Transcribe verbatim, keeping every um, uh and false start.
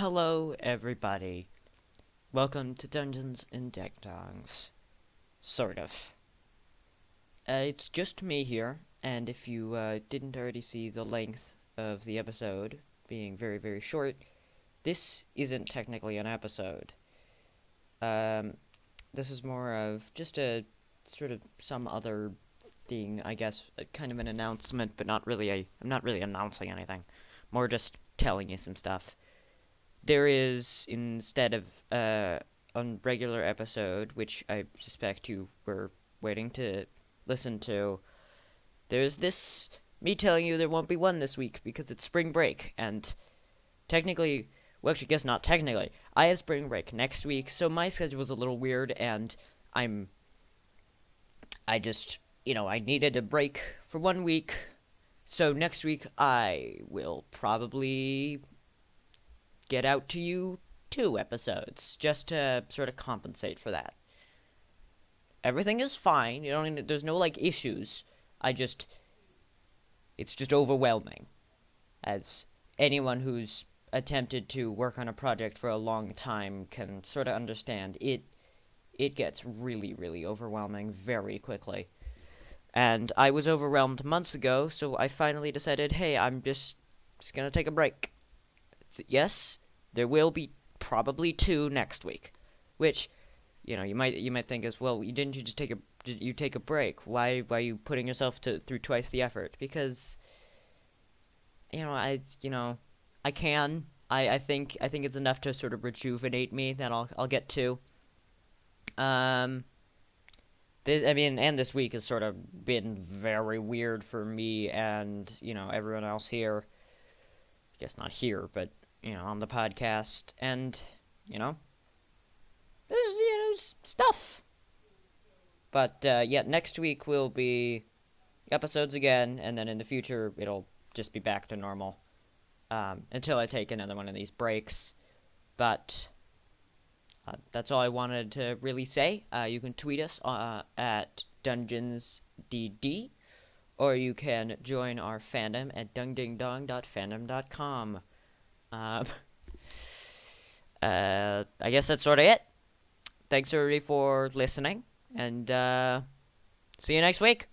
Hello everybody, welcome to Dungeons and Dectongs, sort of. Uh, it's just me here, and if you uh, didn't already see the length of the episode being very very short, this isn't technically an episode. Um, this is more of just a sort of some other thing, I guess, kind of an announcement, but not really a, I'm not really announcing anything, more just telling you some stuff. There is, instead of uh, a regular episode, which I suspect you were waiting to listen to, there's this, me telling you there won't be one this week because it's spring break, and technically, well, actually, I guess not technically, I have spring break next week, so my schedule's a little weird, and I'm, I just, you know, I needed a break for one week, so next week I will probably get out to you two episodes, just to sort of compensate for that. Everything is fine, you don't, there's no, like, issues, I just, it's just overwhelming, as anyone who's attempted to work on a project for a long time can sort of understand, it, it gets really, really overwhelming very quickly, and I was overwhelmed months ago, so I finally decided, hey, I'm just, just gonna take a break. Yes, there will be probably two next week, which, you know, you might you might think is, well, didn't you just take a you take a break? Why why are you putting yourself to through twice the effort? Because, you know, I you know, I can I, I think I think it's enough to sort of rejuvenate me that I'll I'll get to. Um, this I mean, and this week has sort of been very weird for me and you know everyone else here. I guess not here, but. You know, on the podcast, and, you know, there's, you know, stuff. But, uh, yeah, next week will be episodes again, and then in the future, it'll just be back to normal, um, until I take another one of these breaks. But, uh, that's all I wanted to really say. Uh, you can tweet us, uh, at Dungeons D D, or you can join our fandom at dungdingdong dot fandom dot com. Um, uh, I guess that's sort of it. Thanks everybody for listening, and, uh, see you next week.